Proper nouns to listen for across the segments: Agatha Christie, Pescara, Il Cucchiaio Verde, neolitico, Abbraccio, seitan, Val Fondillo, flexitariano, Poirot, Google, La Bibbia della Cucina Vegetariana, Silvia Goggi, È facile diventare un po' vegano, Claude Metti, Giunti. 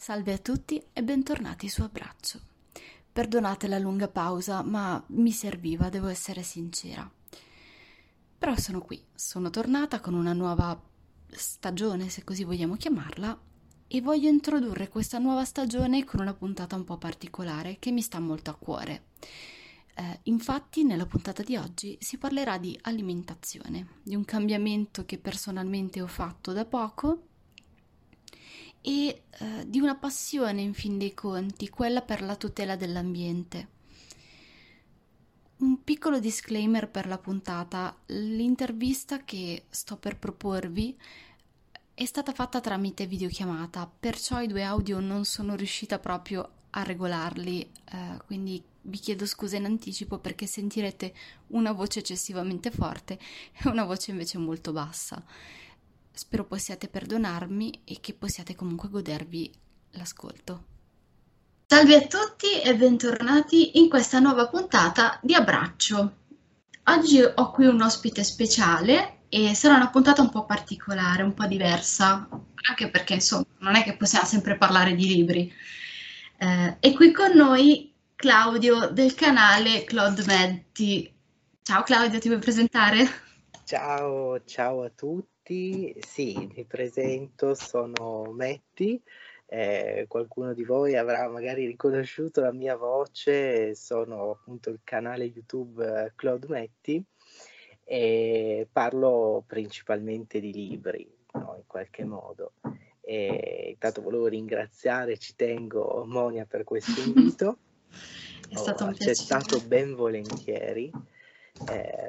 Salve a tutti e bentornati su Abbraccio. Perdonate la lunga pausa, ma mi serviva, devo essere sincera. Però sono qui, sono tornata con una nuova stagione, se così vogliamo chiamarla, e voglio introdurre questa nuova stagione con una puntata un po' particolare che mi sta molto a cuore. Infatti nella puntata di oggi si parlerà di alimentazione, di un cambiamento che personalmente ho fatto da poco e di una passione, in fin dei conti, quella per la tutela dell'ambiente. Un piccolo disclaimer per la puntata: l'intervista che sto per proporvi è stata fatta tramite videochiamata, perciò i due audio non sono riuscita proprio a regolarli, quindi vi chiedo scusa in anticipo perché sentirete una voce eccessivamente forte e una voce invece molto bassa. Spero possiate perdonarmi e che possiate comunque godervi l'ascolto. Salve a tutti e bentornati in questa nuova puntata di Abbraccio. Oggi ho qui un ospite speciale e sarà una puntata un po' particolare, un po' diversa, anche perché insomma non è che possiamo sempre parlare di libri. È qui con noi Claudio del canale Claude Metti. Ciao Claudio, ti vuoi presentare? Ciao a tutti. Sì, mi presento, sono Metti, qualcuno di voi avrà magari riconosciuto la mia voce, sono appunto il canale YouTube Claude Metti e parlo principalmente di libri, no, in qualche modo. E intanto volevo ringraziare, ci tengo, Monia per questo invito, è stato un piacere. Accettato ben volentieri.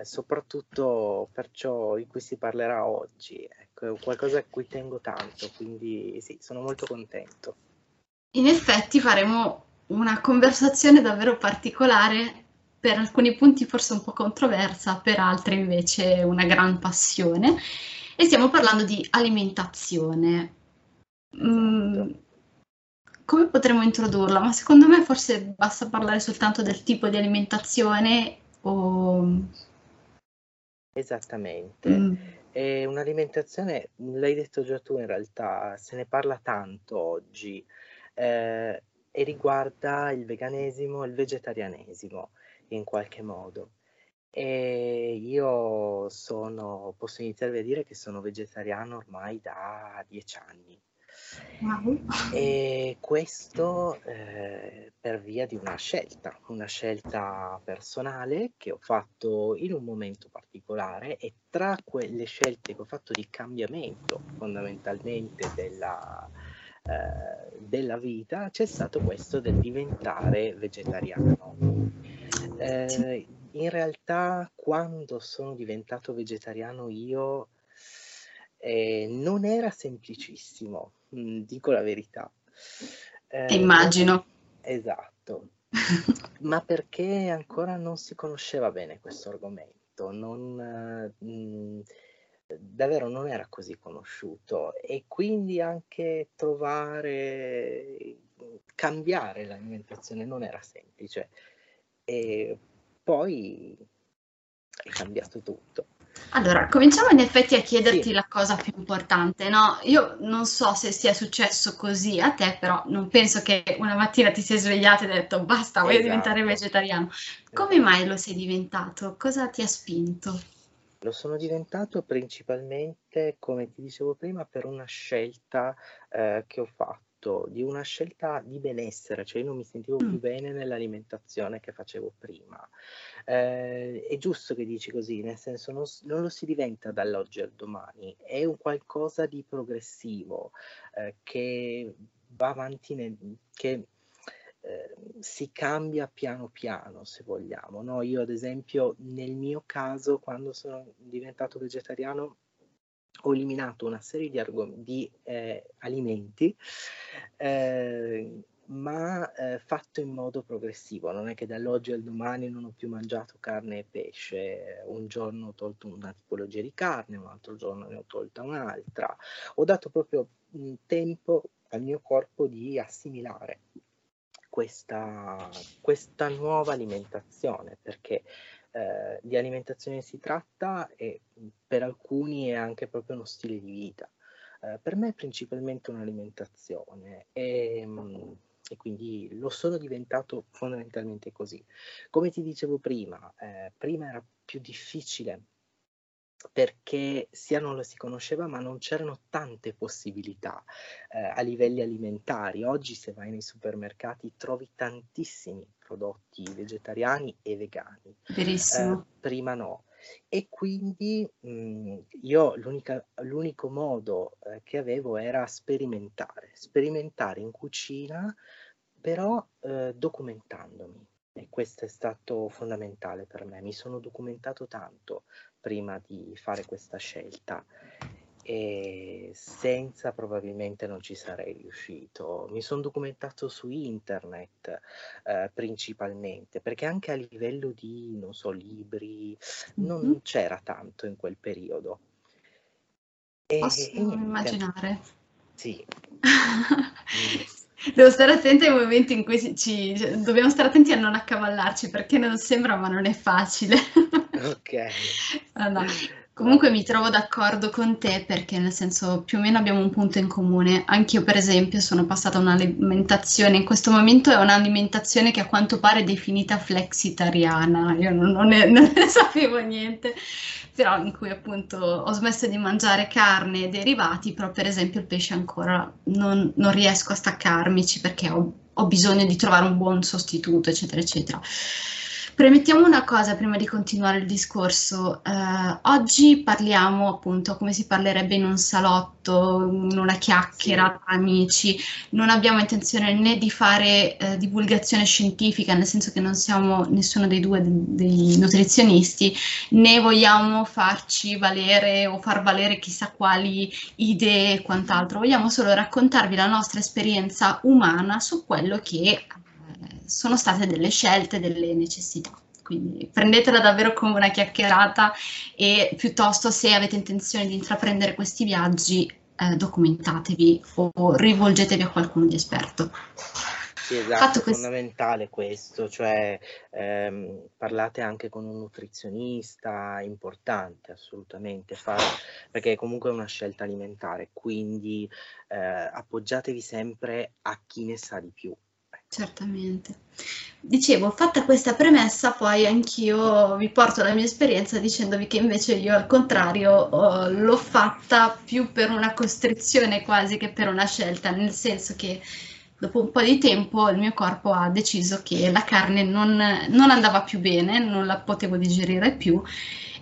Soprattutto per ciò di cui si parlerà oggi, ecco, è qualcosa a cui tengo tanto, quindi sì, sono molto contento. In effetti faremo una conversazione davvero particolare, per alcuni punti forse un po' controversa, per altri invece una gran passione, e stiamo parlando di alimentazione. Esatto. Come potremmo introdurla? Ma secondo me forse basta parlare soltanto del tipo di alimentazione. Esattamente. È un'alimentazione, l'hai detto già tu in realtà, se ne parla tanto oggi e riguarda il veganesimo e il vegetarianesimo in qualche modo. E io posso iniziare a dire che sono vegetariano ormai da 10 anni. Wow. E questo per via di una scelta personale che ho fatto in un momento particolare, e tra quelle scelte che ho fatto di cambiamento fondamentalmente della vita c'è stato questo del diventare vegetariano. In realtà quando sono diventato vegetariano io non era semplicissimo, dico la verità. Immagino. Esatto. Ma perché ancora non si conosceva bene questo argomento, davvero non era così conosciuto, e quindi anche cambiare l'alimentazione non era semplice. E poi è cambiato tutto. Allora, cominciamo in effetti a chiederti sì. La cosa più importante, no? Io non so se sia successo così a te, però non penso che una mattina ti sei svegliata e hai detto basta, voglio diventare vegetariano. Come mai lo sei diventato? Cosa ti ha spinto? Lo sono diventato principalmente, come ti dicevo prima, per una scelta che ho fatto, di una scelta di benessere, cioè io non mi sentivo più bene nell'alimentazione che facevo prima. È giusto che dici così, nel senso non lo si diventa dall'oggi al domani, è un qualcosa di progressivo che va avanti, si cambia piano piano, se vogliamo, no? Io ad esempio nel mio caso, quando sono diventato vegetariano, ho eliminato una serie di alimenti ma fatto in modo progressivo, non è che dall'oggi al domani non ho più mangiato carne e pesce, un giorno ho tolto una tipologia di carne, un altro giorno ne ho tolta un'altra, ho dato proprio tempo al mio corpo di assimilare questa nuova alimentazione, perché di alimentazione si tratta e per alcuni è anche proprio uno stile di vita. Per me è principalmente un'alimentazione e quindi lo sono diventato fondamentalmente così. Come ti dicevo prima, prima era più difficile perché sia non lo si conosceva, ma non c'erano tante possibilità a livelli alimentari. Oggi se vai nei supermercati trovi tantissimi prodotti vegetariani e vegani. Verissimo. Prima no. E quindi io l'unico modo che avevo era sperimentare in cucina, però documentandomi. E questo è stato fondamentale per me. Mi sono documentato tanto prima di fare questa scelta e senza probabilmente non ci sarei riuscito. Mi sono documentato su internet principalmente, perché anche a livello di, non so, libri, non c'era tanto in quel periodo. Posso immaginare. Sì. Devo stare attenti ai momenti in cui dobbiamo stare attenti a non accavallarci, perché non sembra ma non è facile. Ok. Allora, comunque mi trovo d'accordo con te, perché nel senso più o meno abbiamo un punto in comune. Anch'io per esempio sono passata a un'alimentazione, in questo momento è un'alimentazione che a quanto pare è definita flexitariana, io non ne sapevo niente, però in cui appunto ho smesso di mangiare carne e derivati, però per esempio il pesce ancora non riesco a staccarmici perché ho bisogno di trovare un buon sostituto, eccetera, eccetera. Premettiamo una cosa prima di continuare il discorso, oggi parliamo appunto come si parlerebbe in un salotto, in una chiacchiera tra amici, non abbiamo intenzione né di fare divulgazione scientifica, nel senso che non siamo nessuno dei due dei nutrizionisti, né vogliamo farci valere o far valere chissà quali idee e quant'altro, vogliamo solo raccontarvi la nostra esperienza umana su quello che sono state delle scelte, delle necessità, quindi prendetela davvero come una chiacchierata e piuttosto se avete intenzione di intraprendere questi viaggi documentatevi o rivolgetevi a qualcuno di esperto. Sì, esatto, è fondamentale questo, cioè parlate anche con un nutrizionista, è importante assolutamente fare, perché comunque è una scelta alimentare, quindi appoggiatevi sempre a chi ne sa di più. Certamente. Dicevo, fatta questa premessa, poi anch'io vi porto la mia esperienza dicendovi che invece io al contrario l'ho fatta più per una costrizione quasi che per una scelta, nel senso che dopo un po' di tempo il mio corpo ha deciso che la carne non andava più bene, non la potevo digerire più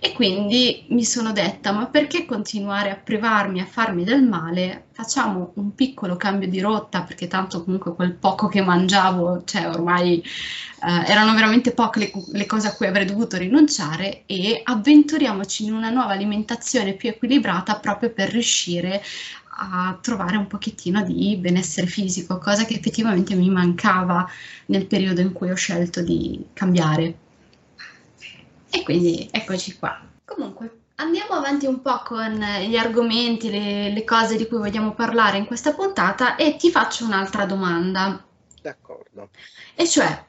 e quindi mi sono detta ma perché continuare a privarmi, a farmi del male, facciamo un piccolo cambio di rotta perché tanto comunque quel poco che mangiavo, cioè ormai erano veramente poche le cose a cui avrei dovuto rinunciare e avventuriamoci in una nuova alimentazione più equilibrata proprio per riuscire a trovare un pochettino di benessere fisico, cosa che effettivamente mi mancava nel periodo in cui ho scelto di cambiare. E quindi eccoci qua. Comunque, andiamo avanti un po' con gli argomenti, le cose di cui vogliamo parlare in questa puntata e ti faccio un'altra domanda. D'accordo. E cioè,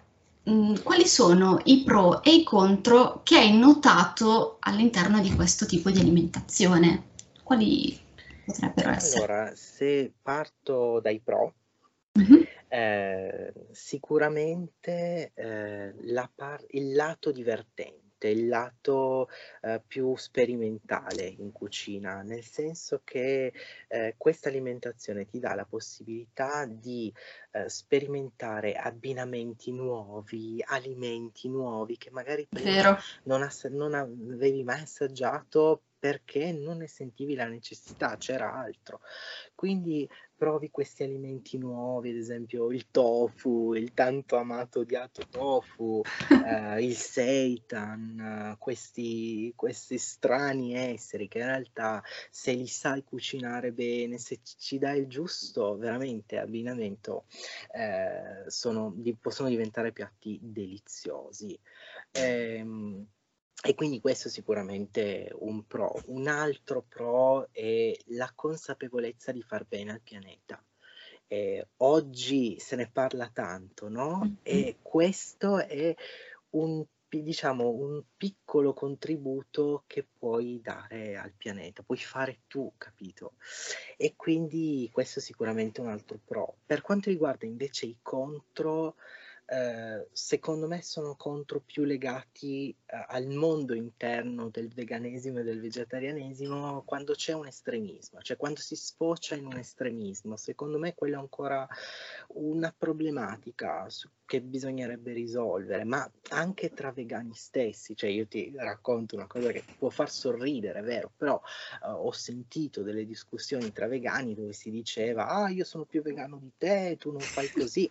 quali sono i pro e i contro che hai notato all'interno di questo tipo di alimentazione? Quali potrebbero essere? Allora, se parto dai pro, sicuramente il lato divertente, il lato più sperimentale in cucina, nel senso che questa alimentazione ti dà la possibilità di sperimentare abbinamenti nuovi, alimenti nuovi che magari non avevi mai assaggiato perché non ne sentivi la necessità, c'era altro. Quindi provi questi alimenti nuovi, ad esempio il tofu, il tanto amato odiato tofu, il seitan, questi strani esseri che in realtà se li sai cucinare bene, se ci dai il giusto veramente abbinamento, possono diventare piatti deliziosi. E quindi questo è sicuramente un pro. Un altro pro è la consapevolezza di far bene al pianeta. Oggi se ne parla tanto, no? E questo è un diciamo, un piccolo contributo che puoi dare al pianeta, puoi fare tu, capito? E quindi questo è sicuramente un altro pro. Per quanto riguarda invece i contro, secondo me sono contro più legati al mondo interno del veganesimo e del vegetarianesimo, quando c'è un estremismo, cioè quando si sfocia in un estremismo. Secondo me quella è ancora una problematica che bisognerebbe risolvere, ma anche tra vegani stessi. Cioè, io ti racconto una cosa che può far sorridere, vero, però ho sentito delle discussioni tra vegani dove si diceva: ah, io sono più vegano di te, tu non fai così.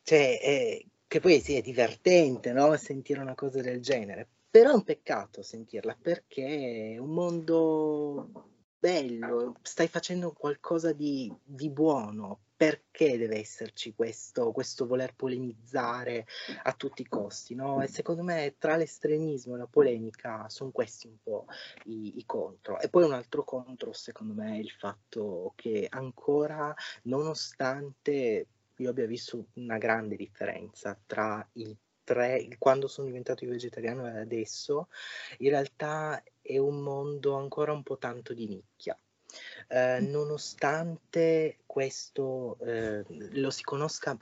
Cioè, che poi sì, è divertente, no? Sentire una cosa del genere, però è un peccato sentirla, perché è un mondo bello, stai facendo qualcosa di buono. Perché deve esserci questo voler polemizzare a tutti i costi, no? E secondo me tra l'estremismo e la polemica sono questi un po' i contro. E poi un altro contro secondo me è il fatto che ancora, nonostante io abbia visto una grande differenza tra quando sono diventato vegetariano e adesso, in realtà è un mondo ancora un po' tanto di nicchia. Nonostante questo lo si conosca,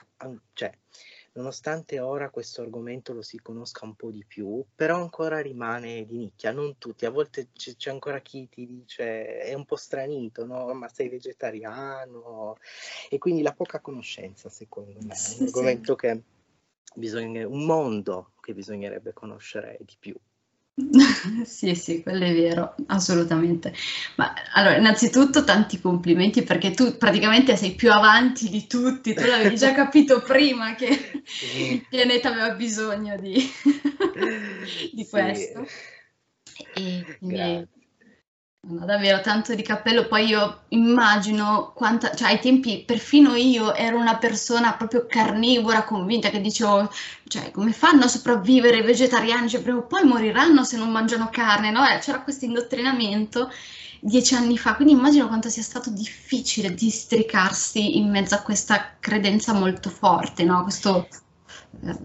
cioè nonostante ora questo argomento lo si conosca un po' di più, però ancora rimane di nicchia, non tutti. A volte c'è ancora chi ti dice, è un po' stranito, no? Ma sei vegetariano? E quindi la poca conoscenza, secondo me, è un argomento che un mondo che bisognerebbe conoscere di più. Sì, quello è vero, assolutamente. Ma allora, innanzitutto tanti complimenti, perché tu praticamente sei più avanti di tutti, tu l'avevi già capito prima che il pianeta aveva bisogno di questo. E quindi, no, davvero tanto di cappello. Poi io immagino cioè ai tempi perfino io ero una persona proprio carnivora convinta, che dicevo, cioè, come fanno a sopravvivere i vegetariani, cioè prima o poi moriranno se non mangiano carne, no? C'era questo indottrinamento 10 anni fa, quindi immagino quanto sia stato difficile districarsi in mezzo a questa credenza molto forte, no? Questo...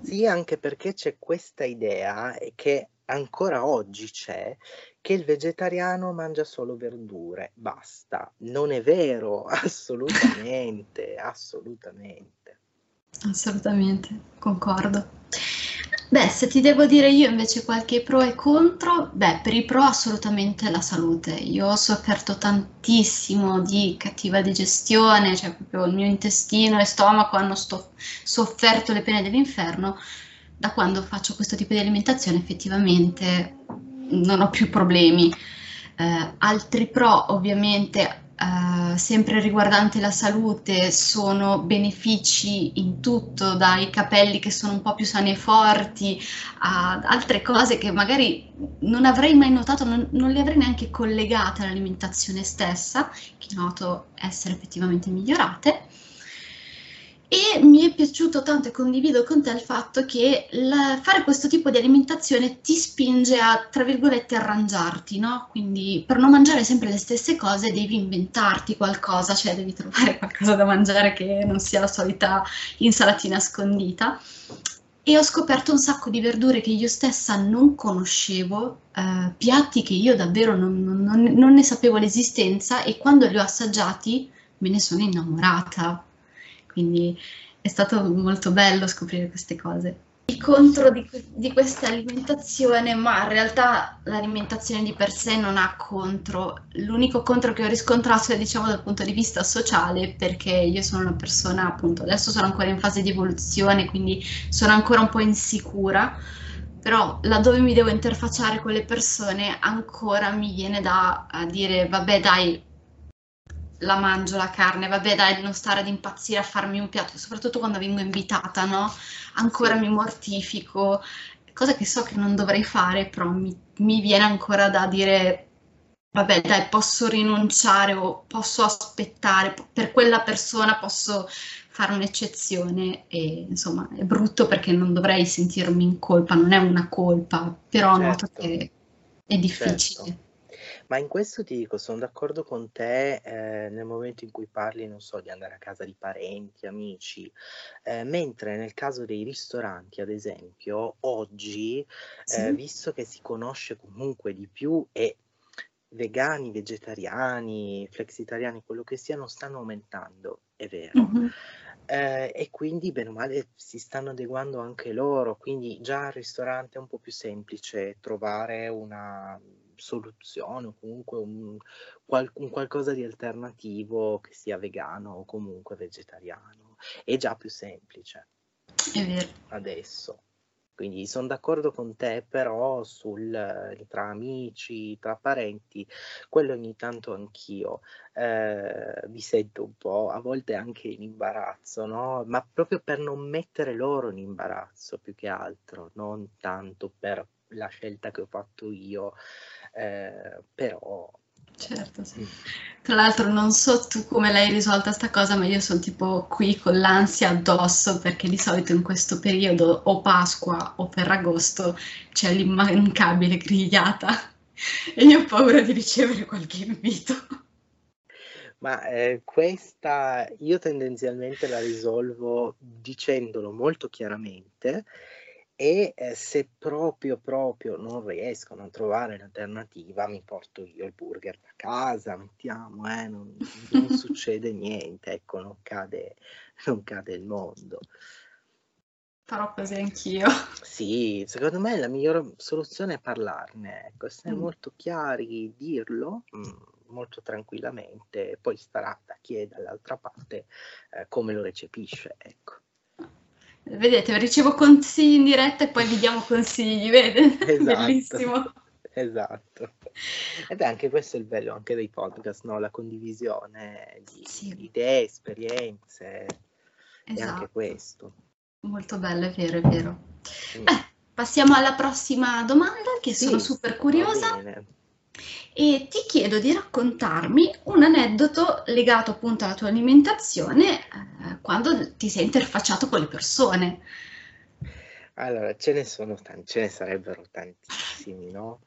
Sì, anche perché c'è questa idea che ancora oggi c'è, che il vegetariano mangia solo verdure, basta. Non è vero, assolutamente, assolutamente. Assolutamente, concordo. Beh, se ti devo dire io invece qualche pro e contro, beh, per i pro assolutamente la salute. Io ho sofferto tantissimo di cattiva digestione, cioè proprio il mio intestino e stomaco hanno sofferto le pene dell'inferno. Da quando faccio questo tipo di alimentazione effettivamente non ho più problemi. Altri pro ovviamente sempre riguardanti la salute sono benefici in tutto, dai capelli che sono un po' più sani e forti ad altre cose che magari non avrei mai notato, non le avrei neanche collegate all'alimentazione stessa, che noto essere effettivamente migliorate. E mi è piaciuto tanto, e condivido con te il fatto che fare questo tipo di alimentazione ti spinge a, tra virgolette, arrangiarti, no? Quindi per non mangiare sempre le stesse cose devi inventarti qualcosa, cioè devi trovare qualcosa da mangiare che non sia la solita insalatina scondita. E ho scoperto un sacco di verdure che io stessa non conoscevo, piatti che io davvero non ne sapevo l'esistenza, e quando li ho assaggiati me ne sono innamorata. Quindi è stato molto bello scoprire queste cose. Il contro di questa alimentazione, ma in realtà l'alimentazione di per sé non ha contro. L'unico contro che ho riscontrato è, diciamo, dal punto di vista sociale, perché io sono una persona, appunto, adesso sono ancora in fase di evoluzione, quindi sono ancora un po' insicura, però laddove mi devo interfacciare con le persone ancora mi viene da dire, vabbè dai, la mangio la carne, vabbè dai, non stare ad impazzire a farmi un piatto, soprattutto quando vengo invitata, no? Ancora mi mortifico, cosa che so che non dovrei fare, però mi viene ancora da dire, vabbè dai, posso rinunciare o posso aspettare, per quella persona posso fare un'eccezione. E insomma è brutto, perché non dovrei sentirmi in colpa, non è una colpa, però certo, noto che è difficile. Certo. Ma in questo ti dico, sono d'accordo con te nel momento in cui parli, non so, di andare a casa di parenti, amici, mentre nel caso dei ristoranti, ad esempio, oggi, Sì, visto che si conosce comunque di più e vegani, vegetariani, flexitariani, quello che siano, stanno aumentando, è vero. Mhm. E quindi bene o male si stanno adeguando anche loro, quindi già al ristorante è un po' più semplice trovare una soluzione o comunque un qualcosa di alternativo che sia vegano o comunque vegetariano, è già più semplice È vero. adesso. Quindi sono d'accordo con te, però tra amici, tra parenti, quello ogni tanto anch'io mi sento un po', a volte anche in imbarazzo, no? Ma proprio per non mettere loro in imbarazzo più che altro, non tanto per la scelta che ho fatto io, però Certo, sì. Tra l'altro non so tu come l'hai risolta sta cosa, ma io sono tipo qui con l'ansia addosso perché di solito in questo periodo o Pasqua o Ferragosto c'è l'immancabile grigliata e io ho paura di ricevere qualche invito. Ma questa io tendenzialmente la risolvo dicendolo molto chiaramente. E se proprio non riescono a trovare l'alternativa, mi porto io il burger da casa, mettiamo, non succede niente, ecco, non cade il mondo. Farò così anch'io. Sì, secondo me la migliore soluzione è parlarne, ecco, essere molto chiari, dirlo molto tranquillamente, poi starà da chi è dall'altra parte come lo recepisce, ecco. Vedete, ricevo consigli in diretta e poi vi diamo consigli, vedete? Esatto, bellissimo. Esatto. Ed è anche questo il bello anche dei podcast, no? La condivisione di Sì, idee, esperienze, è anche esatto. questo. Molto bello, è vero, è vero. Mm. Beh, passiamo alla prossima domanda, che Sì, sono super curiosa. Va bene. E ti chiedo di raccontarmi un aneddoto legato appunto alla tua alimentazione quando ti sei interfacciato con le persone. Allora, ce ne sarebbero tantissimi, no?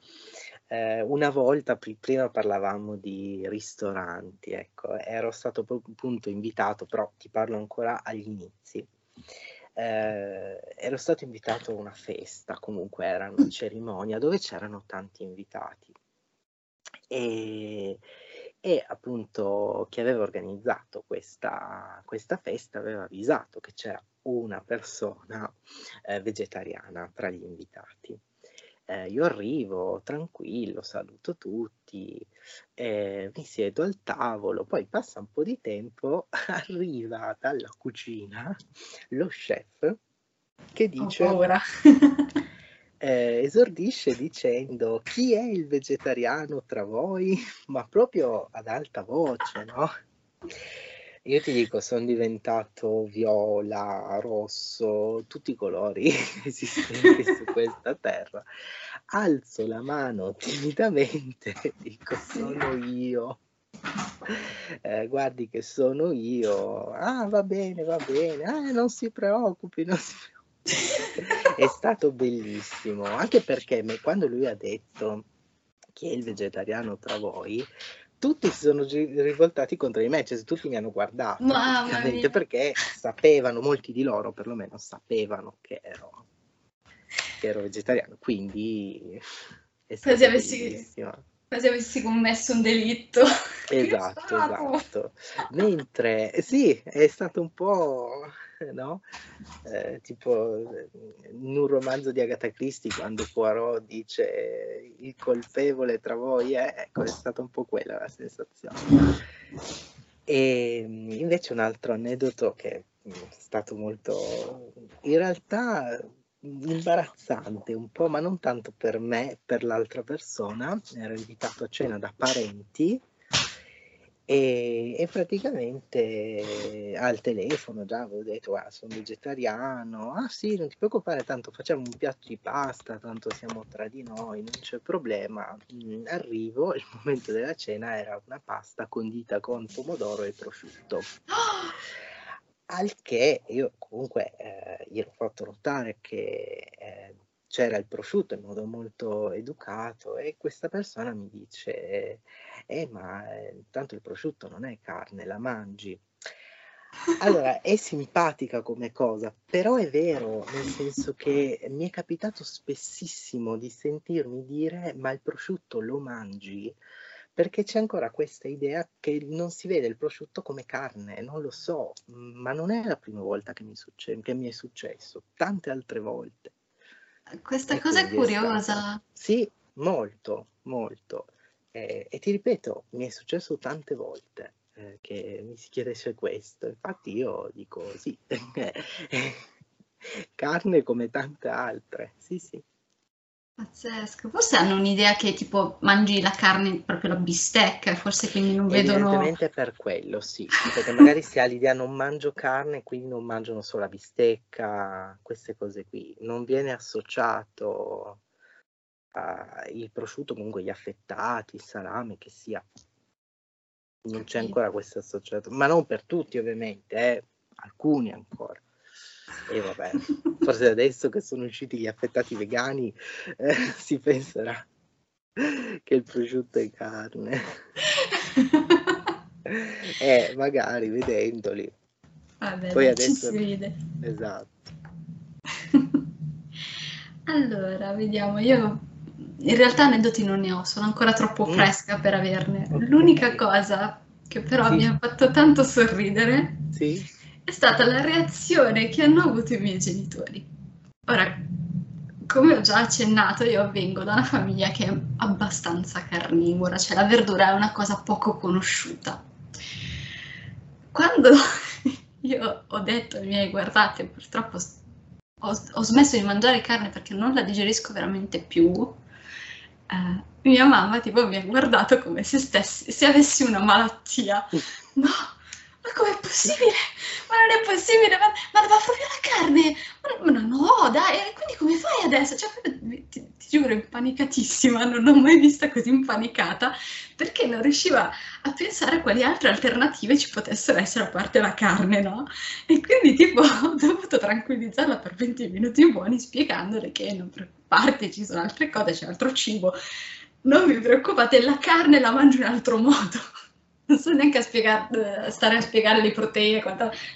Una volta, prima parlavamo di ristoranti, ecco, ero stato appunto invitato, però ti parlo ancora agli inizi. Ero stato invitato a una festa, comunque era una cerimonia dove c'erano tanti invitati. E appunto chi aveva organizzato questa festa aveva avvisato che c'era una persona vegetariana tra gli invitati. Io arrivo tranquillo, saluto tutti, mi siedo al tavolo, poi passa un po' di tempo, arriva dalla cucina lo chef che dice... Ho paura. Esordisce dicendo: chi è il vegetariano tra voi? Ma proprio ad alta voce, no? Io ti dico, sono diventato viola, rosso, tutti i colori esistenti su questa terra. Alzo la mano timidamente e dico: sono io. Guardi che sono io. Ah, va bene, non si preoccupi, non si preoccupi. È stato bellissimo, anche perché quando lui ha detto chi è il vegetariano tra voi, tutti si sono rivoltati contro di me, cioè tutti mi hanno guardato praticamente, perché sapevano, molti di loro perlomeno sapevano che ero vegetariano, quindi è stato bellissimo. Quasi avessi commesso un delitto. Esatto. Mentre, sì, è stato un po', no? Tipo in un romanzo di Agatha Christie, quando Poirot dice il colpevole tra voi è, ecco, è stata un po' quella la sensazione. E invece un altro aneddoto che è stato molto, in realtà, imbarazzante un po', ma non tanto per me, per l'altra persona. Ero invitato a cena da parenti e praticamente al telefono già avevo detto: ah, sono vegetariano. Ah sì, non ti preoccupare, tanto facciamo un piatto di pasta, tanto siamo tra di noi, non c'è problema. Arrivo, il momento della cena era una pasta condita con pomodoro e prosciutto. Al che io comunque gli ho fatto notare che c'era il prosciutto in modo molto educato, e questa persona mi dice: ma tanto il prosciutto non è carne, la mangi. Allora, è simpatica come cosa, però è vero, nel senso che mi è capitato spessissimo di sentirmi dire: ma il prosciutto lo mangi? Perché c'è ancora questa idea che non si vede il prosciutto come carne, non lo so, ma non è la prima volta che mi è successo, tante altre volte. Questa cosa è curiosa. Sì, molto, molto. E ti ripeto, mi è successo tante volte che mi si chiedesse questo, infatti io dico sì, carne come tante altre, sì sì. Pazzesco, forse hanno un'idea che tipo mangi la carne, proprio la bistecca, forse, quindi non vedono... Evidentemente per quello, sì, perché magari si ha l'idea non mangio carne, quindi non mangiano solo la bistecca, queste cose qui, non viene associato il prosciutto, comunque gli affettati, il salame, che sia, non c'è ancora questo associato, ma non per tutti ovviamente, alcuni ancora. E vabbè, forse adesso che sono usciti gli affettati vegani si penserà che il prosciutto è carne. Magari vedendoli. Vabbè, poi adesso ci si vede. Esatto. Allora, vediamo, io in realtà aneddoti non ne ho, sono ancora troppo fresca per averne. Okay. L'unica cosa che però mi ha fatto tanto sorridere. Sì. È stata la reazione che hanno avuto i miei genitori. Ora, come ho già accennato, io vengo da una famiglia che è abbastanza carnivora, cioè la verdura è una cosa poco conosciuta. Quando io ho detto ai miei: guardate, purtroppo ho smesso di mangiare carne perché non la digerisco veramente più, mia mamma tipo mi ha guardato come se avessi una malattia. No! Ma com'è possibile? Ma non è possibile, ma proprio la carne? Ma no, dai, quindi come fai adesso? Cioè, ti giuro, impanicatissima, non l'ho mai vista così impanicata, perché non riusciva a pensare a quali altre alternative ci potessero essere a parte la carne, no? E quindi tipo ho dovuto tranquillizzarla per 20 minuti buoni spiegandole che non preoccuparti, ci sono altre cose, c'è altro cibo, non vi preoccupate, la carne la mangio in altro modo. Non so neanche stare a spiegare le proteine,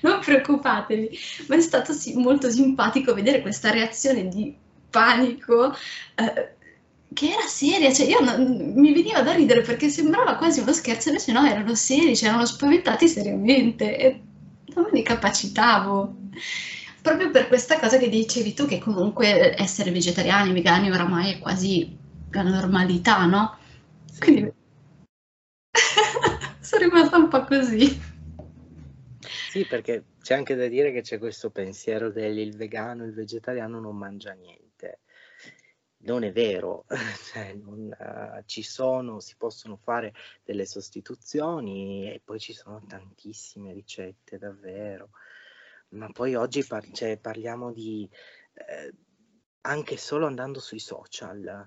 non preoccupatevi, ma è stato molto simpatico vedere questa reazione di panico che era seria, cioè io mi veniva da ridere perché sembrava quasi uno scherzo, invece no, erano seri, cioè erano spaventati seriamente e non mi capacitavo. Proprio per questa cosa che dicevi tu, che comunque essere vegetariani, vegani oramai è quasi la normalità, no? Quindi... sono rimasta un po' così. Sì, perché c'è anche da dire che c'è questo pensiero del vegano, il vegetariano non mangia niente. Non è vero, cioè, si possono fare delle sostituzioni e poi ci sono tantissime ricette, davvero. Ma poi oggi parliamo di anche solo andando sui social.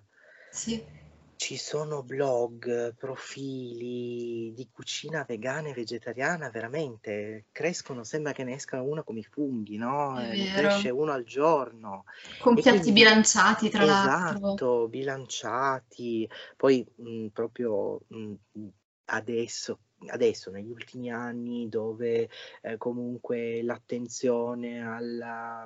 Sì. Ci sono blog, profili di cucina vegana e vegetariana, veramente, crescono, sembra che ne esca una come i funghi, no? Ne cresce uno al giorno. Con piatti bilanciati, tra l'altro. Esatto, bilanciati. Poi proprio adesso, negli ultimi anni, dove comunque l'attenzione alla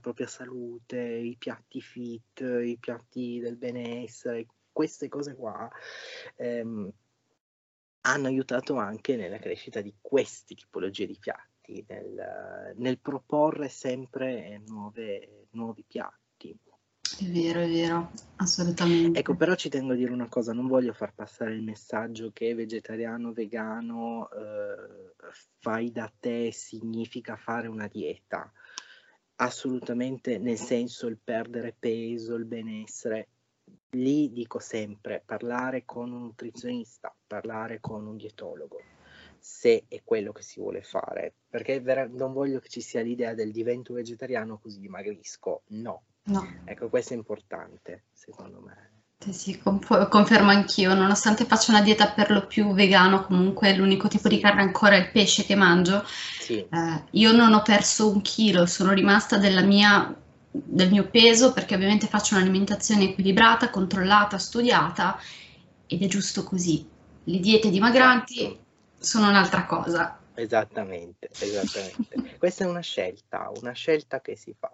propria salute, i piatti fit, i piatti del benessere, queste cose qua hanno aiutato anche nella crescita di queste tipologie di piatti, nel proporre sempre nuovi piatti. È vero, assolutamente. Ecco, però ci tengo a dire una cosa, non voglio far passare il messaggio che vegetariano, vegano, fai da te significa fare una dieta. Assolutamente, nel senso il perdere peso, il benessere, lì dico sempre parlare con un nutrizionista, parlare con un dietologo, se è quello che si vuole fare, perché non voglio che ci sia l'idea del divento vegetariano così dimagrisco, no. Ecco, questo è importante secondo me. Sì, confermo anch'io, nonostante faccia una dieta per lo più vegano, comunque l'unico tipo di carne ancora è il pesce che mangio, io non ho perso un chilo, sono rimasta della mia del mio peso, perché ovviamente faccio un'alimentazione equilibrata, controllata, studiata, ed è giusto così. Le diete dimagranti sono un'altra cosa. Esattamente, esattamente. Questa è una scelta che si fa.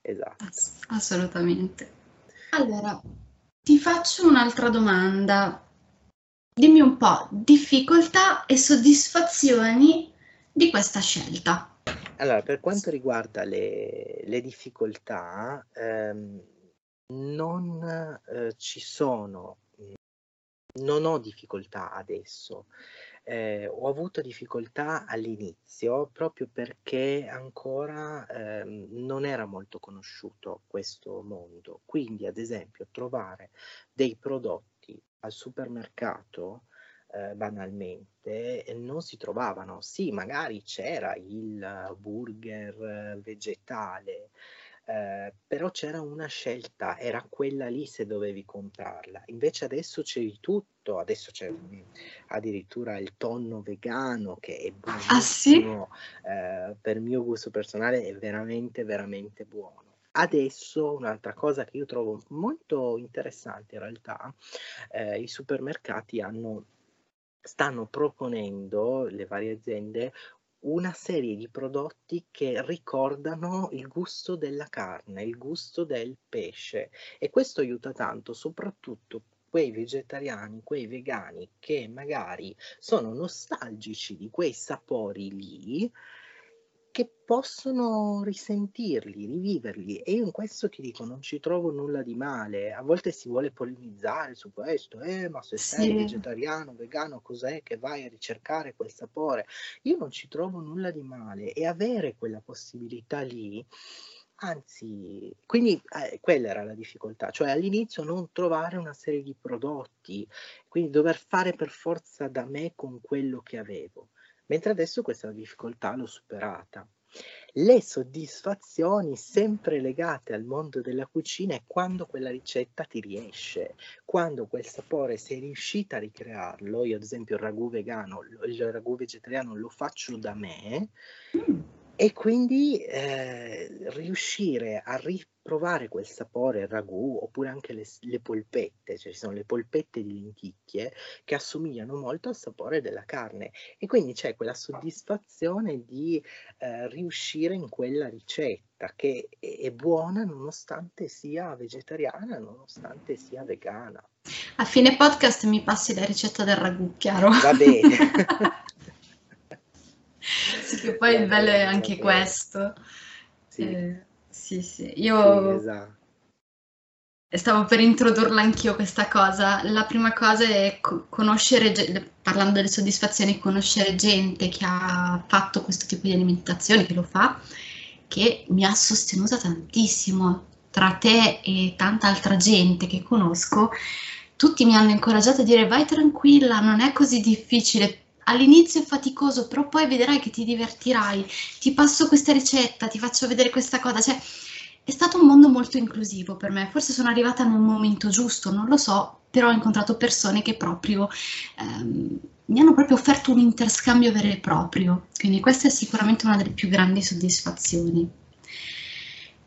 Esatto. Assolutamente. Allora, ti faccio un'altra domanda. Dimmi un po' difficoltà e soddisfazioni di questa scelta. Allora, per quanto riguarda le difficoltà, ci sono, non ho difficoltà adesso, ho avuto difficoltà all'inizio proprio perché ancora non era molto conosciuto questo mondo, quindi ad esempio trovare dei prodotti al supermercato banalmente non si trovavano. Sì, magari c'era il burger vegetale, però c'era una scelta, era quella lì se dovevi comprarla. Invece adesso c'è di tutto, adesso c'è addirittura il tonno vegano che è buonissimo. Ah, sì? Per mio gusto personale è veramente veramente buono. Adesso un'altra cosa che io trovo molto interessante in realtà, i supermercati stanno proponendo, le varie aziende, una serie di prodotti che ricordano il gusto della carne, il gusto del pesce, e questo aiuta tanto, soprattutto quei vegetariani, quei vegani che magari sono nostalgici di quei sapori lì, che possono risentirli, riviverli, e io in questo ti dico non ci trovo nulla di male. A volte si vuole polemizzare su questo, ma se sei vegetariano, vegano, cos'è che vai a ricercare quel sapore? Io non ci trovo nulla di male, e avere quella possibilità lì, anzi, quindi quella era la difficoltà, cioè all'inizio non trovare una serie di prodotti, quindi dover fare per forza da me con quello che avevo. Mentre adesso questa difficoltà l'ho superata. Le soddisfazioni sempre legate al mondo della cucina è quando quella ricetta ti riesce, quando quel sapore sei riuscita a ricrearlo. Io ad esempio il ragù vegano, il ragù vegetariano lo faccio da me, e quindi riuscire a riprovare quel sapore, il ragù, oppure anche le polpette, cioè ci sono le polpette di lenticchie che assomigliano molto al sapore della carne, e quindi c'è quella soddisfazione di riuscire in quella ricetta che è buona nonostante sia vegetariana, nonostante sia vegana. A fine podcast mi passi la ricetta del ragù, chiaro? Va bene. Sì, che poi il bello è anche questo. Sì. Sì, sì. Io sì, esatto. Stavo per introdurla anch'io questa cosa. La prima cosa è conoscere, parlando delle soddisfazioni, conoscere gente che ha fatto questo tipo di alimentazione, che lo fa, che mi ha sostenuta tantissimo. Tra te e tanta altra gente che conosco, tutti mi hanno incoraggiato a dire vai tranquilla, non è così difficile. All'inizio è faticoso, però poi vedrai che ti divertirai, ti passo questa ricetta, ti faccio vedere questa cosa, cioè è stato un mondo molto inclusivo per me, forse sono arrivata nel momento giusto, non lo so, però ho incontrato persone che proprio mi hanno proprio offerto un interscambio vero e proprio, quindi questa è sicuramente una delle più grandi soddisfazioni.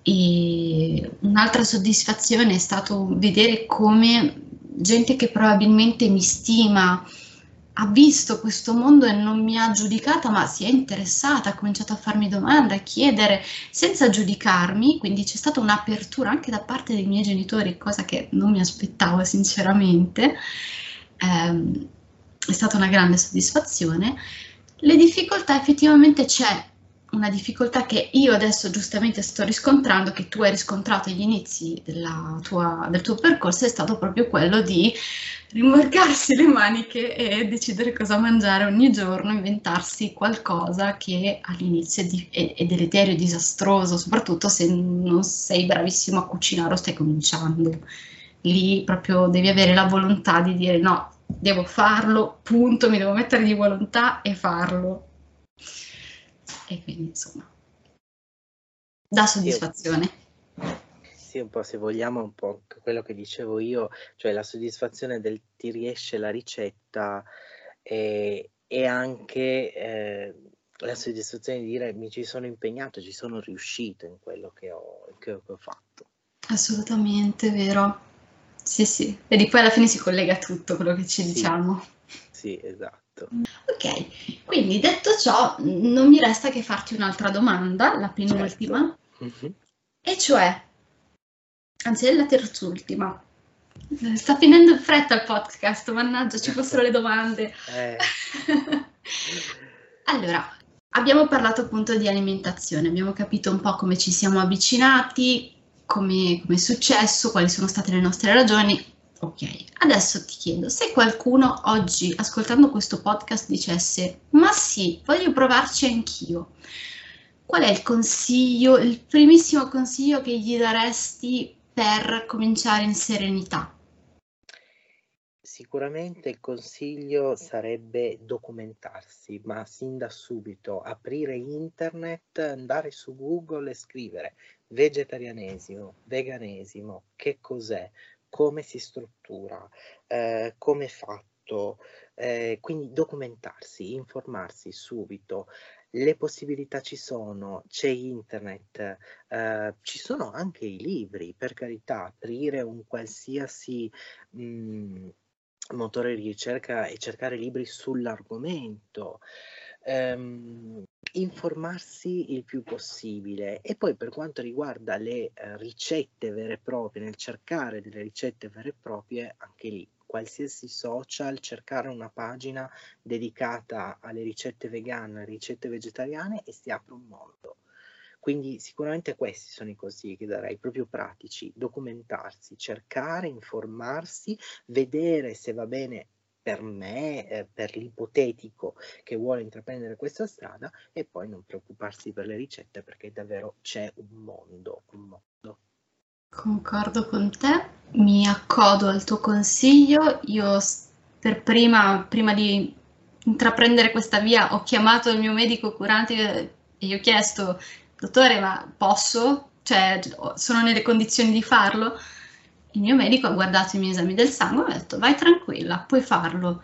E un'altra soddisfazione è stato vedere come gente che probabilmente mi stima ha visto questo mondo e non mi ha giudicata, ma si è interessata, ha cominciato a farmi domande, a chiedere senza giudicarmi, quindi c'è stata un'apertura anche da parte dei miei genitori, cosa che non mi aspettavo sinceramente, è stata una grande soddisfazione. Le difficoltà, effettivamente c'è una difficoltà che io adesso giustamente sto riscontrando, che tu hai riscontrato agli inizi del tuo percorso, è stato proprio quello di rimboccarsi le maniche e decidere cosa mangiare ogni giorno, inventarsi qualcosa che all'inizio è deleterio e disastroso, soprattutto se non sei bravissimo a cucinare o stai cominciando. Lì proprio devi avere la volontà di dire no, devo farlo, punto, mi devo mettere di volontà e farlo. E quindi insomma dà soddisfazione. Sì, un po', se vogliamo, un po' quello che dicevo io, cioè la soddisfazione del ti riesce la ricetta, e anche la soddisfazione di dire mi ci sono impegnato, ci sono riuscito in quello che ho fatto. Assolutamente, vero. Sì, sì. E di poi alla fine si collega a tutto quello che ci diciamo. Sì, esatto. Ok, quindi detto ciò, non mi resta che farti un'altra domanda, la penultima, certo. E cioè, anzi è la terzultima, sta finendo in fretta il podcast, mannaggia, ci fossero le domande. Allora, abbiamo parlato appunto di alimentazione, abbiamo capito un po' come ci siamo avvicinati, come è successo, quali sono state le nostre ragioni. Ok, adesso ti chiedo, se qualcuno oggi ascoltando questo podcast dicesse ma sì, voglio provarci anch'io, qual è il consiglio, il primissimo consiglio che gli daresti per cominciare in serenità? Sicuramente il consiglio sarebbe documentarsi, ma sin da subito aprire internet, andare su Google e scrivere vegetarianesimo, veganesimo, che cos'è? Come si struttura, come è fatto, quindi documentarsi, informarsi subito, le possibilità ci sono, c'è internet, ci sono anche i libri, per carità, aprire un qualsiasi motore di ricerca e cercare libri sull'argomento. Informarsi il più possibile e poi per quanto riguarda le ricette vere e proprie, nel cercare delle ricette vere e proprie, anche lì, qualsiasi social, cercare una pagina dedicata alle ricette vegane, alle ricette vegetariane e si apre un mondo. Quindi sicuramente questi sono i consigli che darei, proprio pratici, documentarsi, cercare, informarsi, vedere se va bene per me, per l'ipotetico che vuole intraprendere questa strada e poi non preoccuparsi per le ricette perché davvero c'è un mondo, Concordo con te, mi accodo al tuo consiglio, io per prima di intraprendere questa via ho chiamato il mio medico curante e gli ho chiesto, dottore ma posso? Cioè sono nelle condizioni di farlo? Il mio medico ha guardato i miei esami del sangue e mi ha detto vai tranquilla, puoi farlo.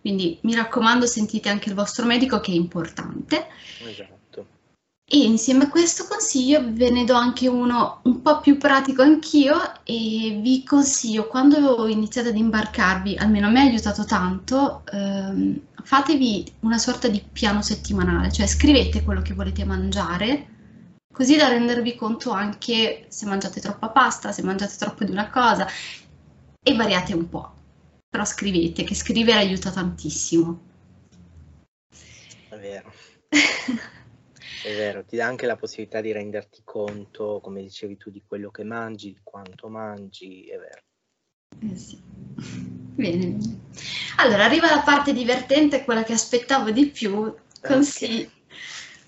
Quindi mi raccomando, sentite anche il vostro medico che è importante. Esatto. E insieme a questo consiglio ve ne do anche uno un po' più pratico anch'io e vi consiglio, quando iniziate ad imbarcarvi, almeno a me ha aiutato tanto, fatevi una sorta di piano settimanale, cioè scrivete quello che volete mangiare, così da rendervi conto anche se mangiate troppa pasta, se mangiate troppo di una cosa e variate un po', però scrivete, che scrivere aiuta tantissimo. È vero, è vero, ti dà anche la possibilità di renderti conto, come dicevi tu, di quello che mangi, di quanto mangi, è vero. Sì. Bene, allora arriva la parte divertente, quella che aspettavo di più,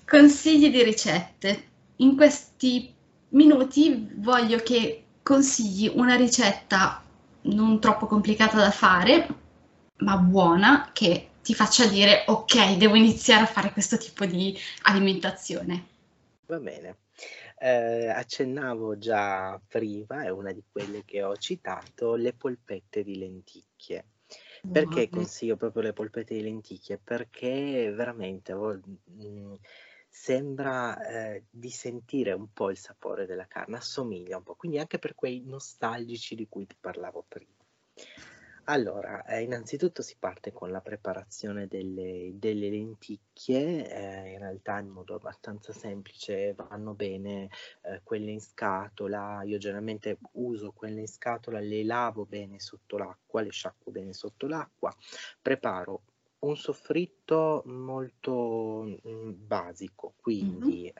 consigli di ricette. In questi minuti voglio che consigli una ricetta non troppo complicata da fare, ma buona, che ti faccia dire ok, devo iniziare a fare questo tipo di alimentazione. Va bene, accennavo già prima, è una di quelle che ho citato, le polpette di lenticchie. Perché consiglio proprio le polpette di lenticchie? Perché veramente... sembra di sentire un po' il sapore della carne, assomiglia un po', quindi anche per quei nostalgici di cui ti parlavo prima. Allora, innanzitutto si parte con la preparazione delle lenticchie, in realtà in modo abbastanza semplice vanno bene quelle in scatola, io generalmente uso quelle in scatola, le lavo bene sotto l'acqua, le sciacquo bene sotto l'acqua, preparo un soffritto molto basico, quindi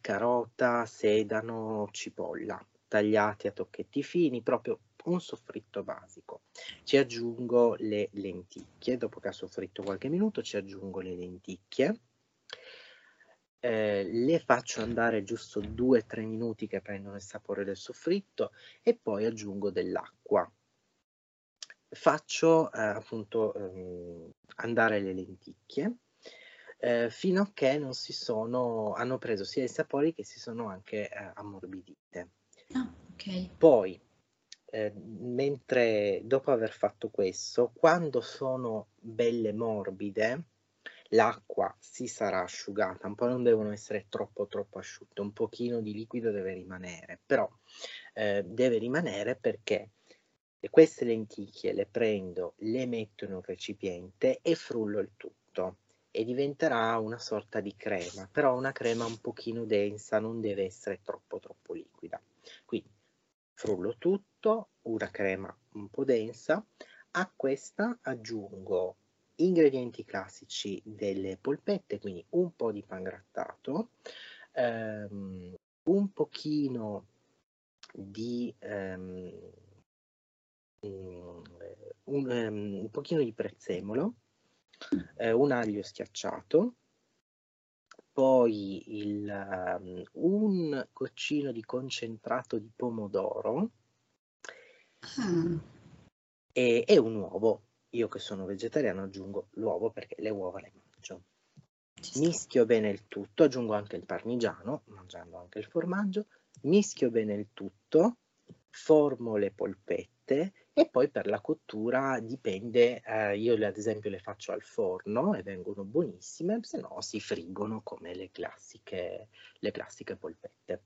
carota, sedano, cipolla, tagliati a tocchetti fini, proprio un soffritto basico. Ci aggiungo le lenticchie, dopo che ha soffritto qualche minuto ci aggiungo le lenticchie, le faccio andare giusto 2-3 minuti che prendono il sapore del soffritto e poi aggiungo dell'acqua. Faccio appunto andare le lenticchie fino a che non si sono, hanno preso sia i sapori che si sono anche ammorbidite. Okay. Poi, mentre dopo aver fatto questo, quando sono belle morbide, l'acqua si sarà asciugata, un po' non devono essere troppo asciutte, un pochino di liquido deve rimanere, però deve rimanere perché queste lenticchie le prendo, le metto in un recipiente e frullo il tutto e diventerà una sorta di crema, però una crema un pochino densa, non deve essere troppo liquida. Quindi frullo tutto, una crema un po' densa, a questa aggiungo ingredienti classici delle polpette, quindi un po' di pangrattato, un pochino di un pochino di prezzemolo, un aglio schiacciato, poi un goccino di concentrato di pomodoro e un uovo. Io che sono vegetariano aggiungo l'uovo perché le uova le mangio. Mischio bene il tutto, aggiungo anche il parmigiano, mangiando anche il formaggio, mischio bene il tutto, formo le polpette e poi per la cottura dipende, io ad esempio le faccio al forno e vengono buonissime, se no si friggono come le classiche polpette.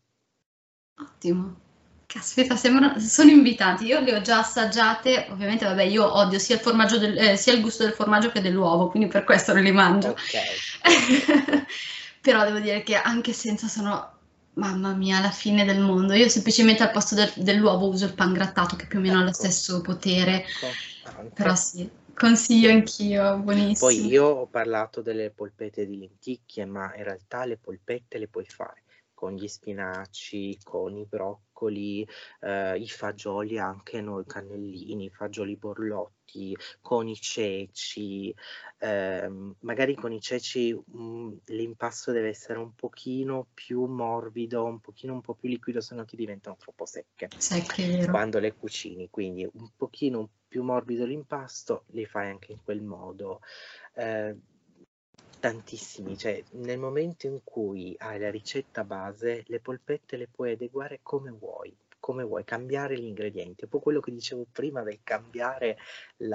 Ottimo. Caspita, sono invitanti, io le ho già assaggiate, ovviamente vabbè io odio sia il formaggio sia il gusto del formaggio che dell'uovo, quindi per questo non li mangio. Okay. Però devo dire che anche senza sono, mamma mia, la fine del mondo. Io semplicemente al posto dell'uovo uso il pangrattato che più o meno ha lo stesso potere, però sì, consiglio anch'io, buonissimo. Poi io ho parlato delle polpette di lenticchie, ma in realtà le polpette le puoi fare con gli spinaci, con i broccoli, i fagioli anche noi, cannellini, fagioli borlotti, con i ceci, magari con i ceci l'impasto deve essere un pochino più morbido, un po' più liquido, se no ti diventano troppo secche quando le cucini, quindi un pochino più morbido l'impasto, li fai anche in quel modo. Tantissimi, cioè nel momento in cui hai la ricetta base, le polpette le puoi adeguare come vuoi, cambiare gli ingredienti, un po' quello che dicevo prima del cambiare gli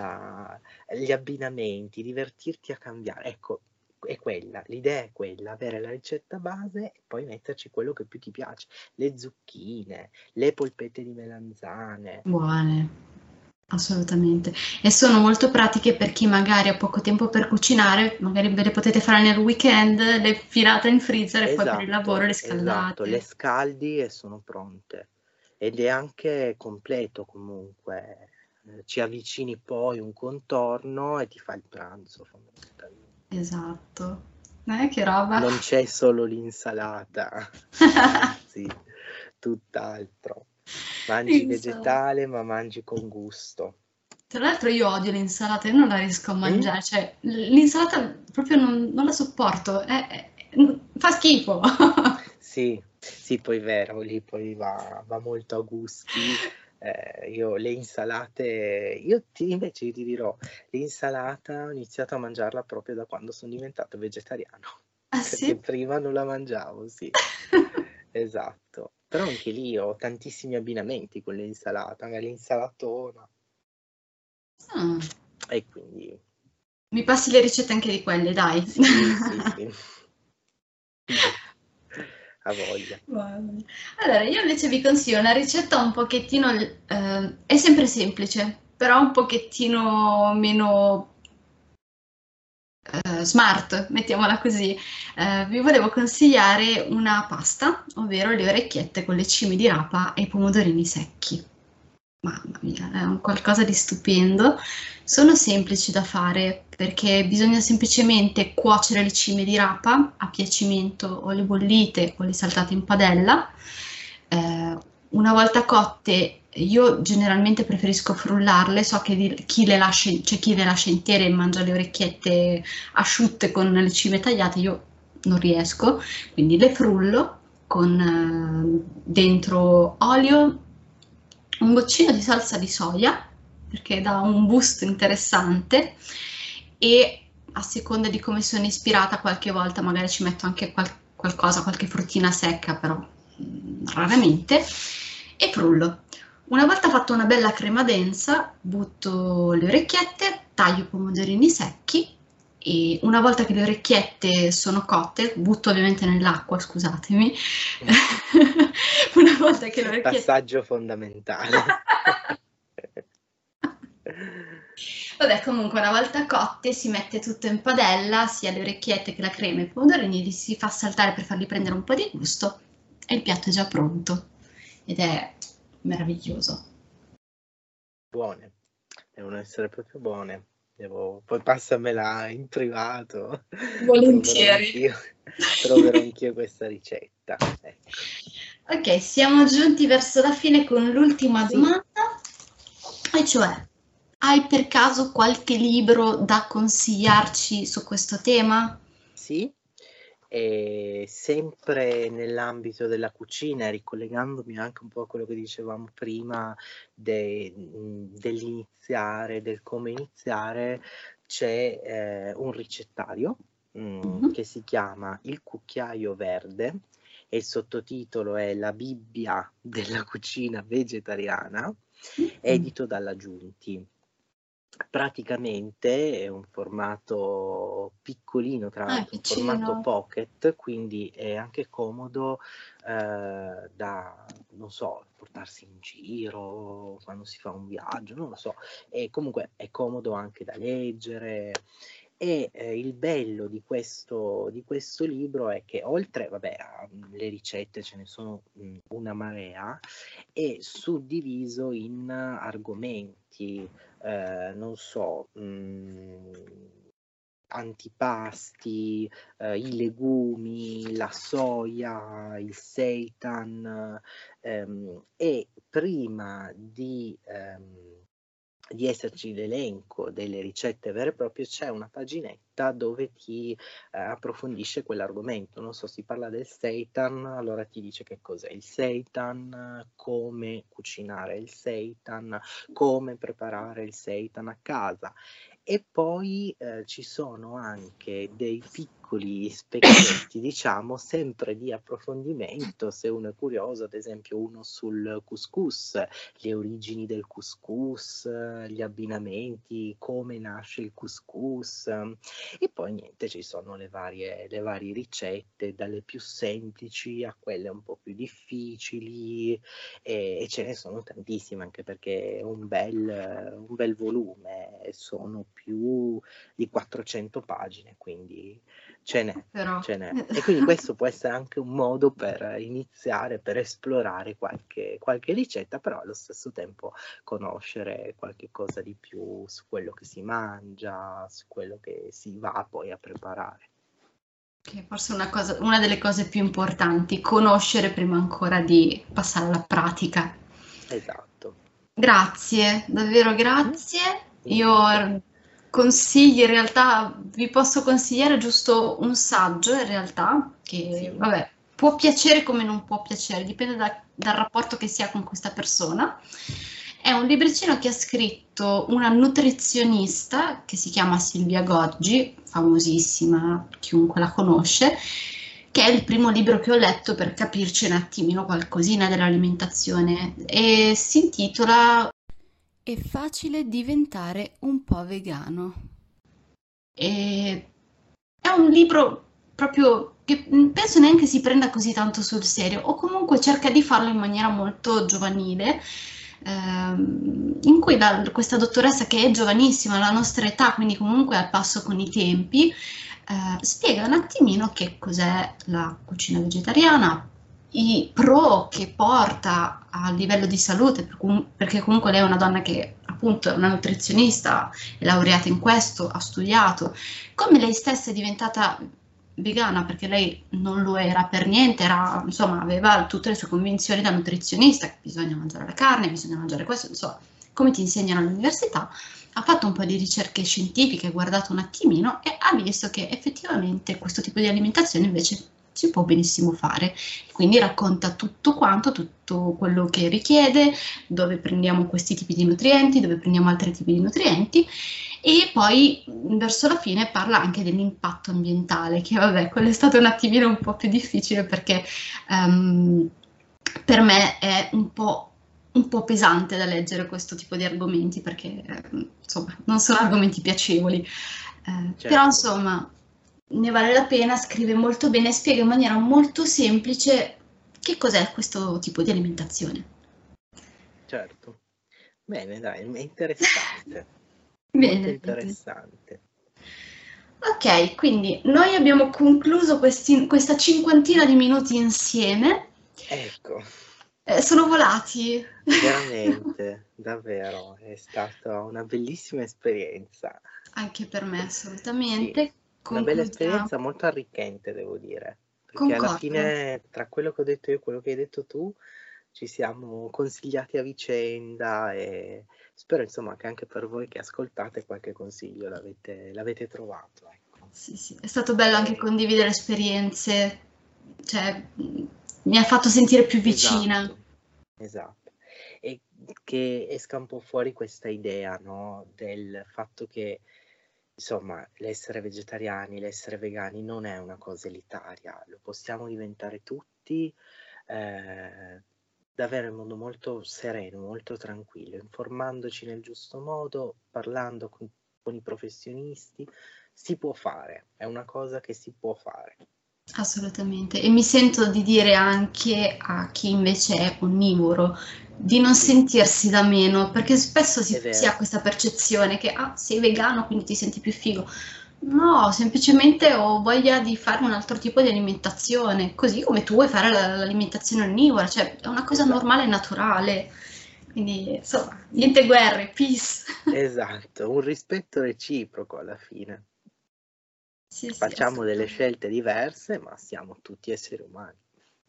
abbinamenti, divertirti a cambiare, ecco, è quella, l'idea è quella, avere la ricetta base e poi metterci quello che più ti piace, le zucchine, le polpette di melanzane. Buone. Assolutamente, e sono molto pratiche per chi magari ha poco tempo per cucinare, magari ve le potete fare nel weekend, le filate in freezer e poi per il lavoro le scaldate. Esatto, le scaldi e sono pronte, ed è anche completo comunque, ci avvicini poi un contorno e ti fa il pranzo fondamentalmente. Esatto, che roba! Non c'è solo l'insalata, sì, tutt'altro. Mangi vegetale ma mangi con gusto. Tra l'altro io odio l'insalata, io non la riesco a mangiare, cioè l'insalata proprio non la sopporto, fa schifo. Sì, poi è vero, lì poi va molto a gusti. Io le insalate, invece ti dirò, l'insalata ho iniziato a mangiarla proprio da quando sono diventato vegetariano, perché prima non la mangiavo, sì. Esatto. Però anche lì ho tantissimi abbinamenti con l'insalata, l'insalatona. E quindi... Mi passi le ricette anche di quelle, dai. Sì. A voglia. Allora, io invece vi consiglio una ricetta un pochettino... è sempre semplice, però un pochettino meno... smart, mettiamola così. Vi volevo consigliare una pasta, ovvero le orecchiette con le cime di rapa e i pomodorini secchi. Mamma mia, è un qualcosa di stupendo. Sono semplici da fare perché bisogna semplicemente cuocere le cime di rapa a piacimento, o le bollite o le saltate in padella. Una volta cotte, io generalmente preferisco frullarle, so che chi le lascia intere e mangia le orecchiette asciutte con le cime tagliate, io non riesco, quindi le frullo con dentro olio, un goccino di salsa di soia, perché dà un gusto interessante, e a seconda di come sono ispirata qualche volta magari ci metto anche qualche fruttina secca, però raramente, e frullo. Una volta fatta una bella crema densa, butto le orecchiette, taglio i pomodorini secchi E una volta che le orecchiette sono cotte, butto ovviamente nell'acqua, scusatemi, una volta che le orecchiette... Passaggio fondamentale. Vabbè, comunque una volta cotte si mette tutto in padella, sia le orecchiette che la crema e i pomodorini, li si fa saltare per farli prendere un po' di gusto e il piatto è già pronto ed è meraviglioso. Buone, devono essere proprio buone. Poi passamela in privato. Volentieri. Troverò anch'io questa ricetta. Ecco. Ok, siamo giunti verso la fine con l'ultima domanda, e cioè, hai per caso qualche libro da consigliarci su questo tema? Sì, e sempre nell'ambito della cucina, ricollegandomi anche un po' a quello che dicevamo prima dell'iniziare, del come iniziare, c'è un ricettario che si chiama Il Cucchiaio Verde e il sottotitolo è La Bibbia della Cucina Vegetariana, edito dalla Giunti. Praticamente è un formato piccolino, tra l'altro un formato pocket, quindi è anche comodo da, non so, portarsi in giro quando si fa un viaggio, non lo so, e comunque è comodo anche da leggere. E il bello di questo libro è che oltre, vabbè, le ricette ce ne sono una marea, è suddiviso in argomenti, non so, antipasti, i legumi, la soia, il seitan, e prima di esserci l'elenco delle ricette vere e proprie c'è una paginetta dove ti approfondisce quell'argomento. Non so, si parla del seitan, allora ti dice che cos'è il seitan, come cucinare il seitan, come preparare il seitan a casa. E poi ci sono anche dei piccoli specchietti, diciamo, sempre di approfondimento, se uno è curioso, ad esempio uno sul couscous, le origini del couscous, gli abbinamenti, come nasce il couscous, e poi niente, ci sono le varie ricette, dalle più semplici a quelle un po' più difficili, e ce ne sono tantissime, anche perché è un bel volume, sono più di 400 pagine, quindi ce n'è. E quindi questo può essere anche un modo per iniziare, per esplorare qualche ricetta, però allo stesso tempo conoscere qualche cosa di più su quello che si mangia, su quello che si va poi a preparare. Che forse una delle cose più importanti, conoscere prima ancora di passare alla pratica. Esatto. Grazie, davvero grazie. Io consigli, in realtà vi posso consigliare giusto un saggio, in realtà, che vabbè, può piacere come non può piacere, dipende dal rapporto che si ha con questa persona. È un libricino che ha scritto una nutrizionista che si chiama Silvia Goggi, famosissima, chiunque la conosce, che è il primo libro che ho letto per capirci un attimino qualcosina dell'alimentazione, e si intitola È facile diventare un po' vegano. E è un libro proprio che penso neanche si prenda così tanto sul serio, o comunque cerca di farlo in maniera molto giovanile, in cui questa dottoressa, che è giovanissima, alla nostra età, quindi comunque al passo con i tempi, spiega un attimino che cos'è la cucina vegetariana, i pro che porta a livello di salute, perché comunque lei è una donna che appunto è una nutrizionista, è laureata in questo, ha studiato, come lei stessa è diventata vegana, perché lei non lo era per niente, era, insomma, aveva tutte le sue convinzioni da nutrizionista, che bisogna mangiare la carne, bisogna mangiare questo, insomma, come ti insegnano all'università. Ha fatto un po' di ricerche scientifiche, ha guardato un attimino e ha visto che effettivamente questo tipo di alimentazione invece si può benissimo fare, quindi racconta tutto quanto, tutto quello che richiede, dove prendiamo questi tipi di nutrienti, dove prendiamo altri tipi di nutrienti, e poi verso la fine parla anche dell'impatto ambientale, che vabbè, quello è stato un attimino un po' più difficile, perché per me è un po' pesante da leggere questo tipo di argomenti, perché insomma non sono argomenti piacevoli. Certo. Però insomma ne vale la pena, scrive molto bene, spiega in maniera molto semplice che cos'è questo tipo di alimentazione. Certo, bene, dai, è interessante. Bene, interessante. Ok, quindi noi abbiamo concluso questa cinquantina di minuti insieme. Ecco. Sono volati. Veramente, davvero, è stata una bellissima esperienza. Anche per me, assolutamente. Sì, una bella esperienza, molto arricchente, devo dire. Perché concordo. Alla fine, tra quello che ho detto io e quello che hai detto tu, ci siamo consigliati a vicenda e spero insomma che anche per voi che ascoltate qualche consiglio l'avete trovato. Ecco. Sì, sì, è stato bello anche condividere esperienze, cioè mi ha fatto sentire più vicina. Esatto, esatto. E che esca un po' fuori questa idea, no, del fatto che insomma l'essere vegetariani, l'essere vegani non è una cosa elitaria, lo possiamo diventare tutti, davvero in modo molto sereno, molto tranquillo, informandoci nel giusto modo, parlando con i professionisti, si può fare, è una cosa che si può fare. Assolutamente, e mi sento di dire anche a chi invece è onnivoro di non sentirsi da meno, perché spesso si ha questa percezione che sei vegano quindi ti senti più figo. No, semplicemente ho voglia di fare un altro tipo di alimentazione, così come tu vuoi fare l'alimentazione onnivora, cioè è una cosa normale e naturale, quindi insomma, niente guerre, peace. Esatto, un rispetto reciproco alla fine. Sì, facciamo delle scelte diverse, ma siamo tutti esseri umani.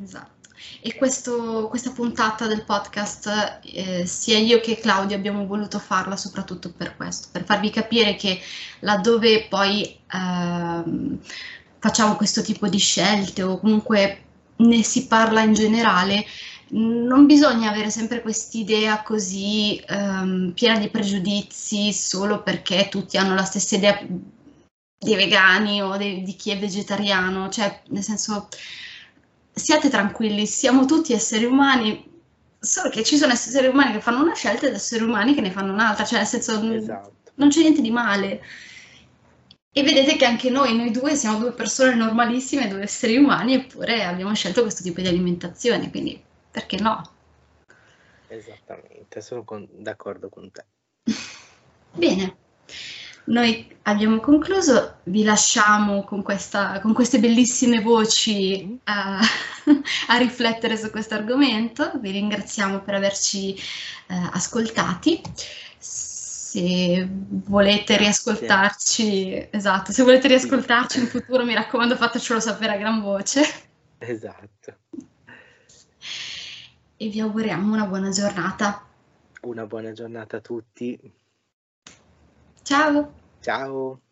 Esatto, e questa puntata del podcast, sia io che Claudio abbiamo voluto farla soprattutto per questo, per farvi capire che laddove poi facciamo questo tipo di scelte o comunque ne si parla in generale, non bisogna avere sempre quest'idea così piena di pregiudizi solo perché tutti hanno la stessa idea dei vegani o di chi è vegetariano, cioè nel senso... Siate tranquilli, siamo tutti esseri umani, solo che ci sono esseri umani che fanno una scelta ed esseri umani che ne fanno un'altra, cioè nel senso non c'è niente di male. E vedete che anche noi due siamo due persone normalissime, due esseri umani, eppure abbiamo scelto questo tipo di alimentazione, quindi perché no? Esattamente, sono d'accordo con te. Bene. Noi abbiamo concluso, vi lasciamo con queste bellissime voci a riflettere su questo argomento, vi ringraziamo per averci ascoltati, se volete riascoltarci, esatto, se volete riascoltarci in futuro mi raccomando fatecelo sapere a gran voce. Esatto. E vi auguriamo una buona giornata. Una buona giornata a tutti. Ciao! Ciao!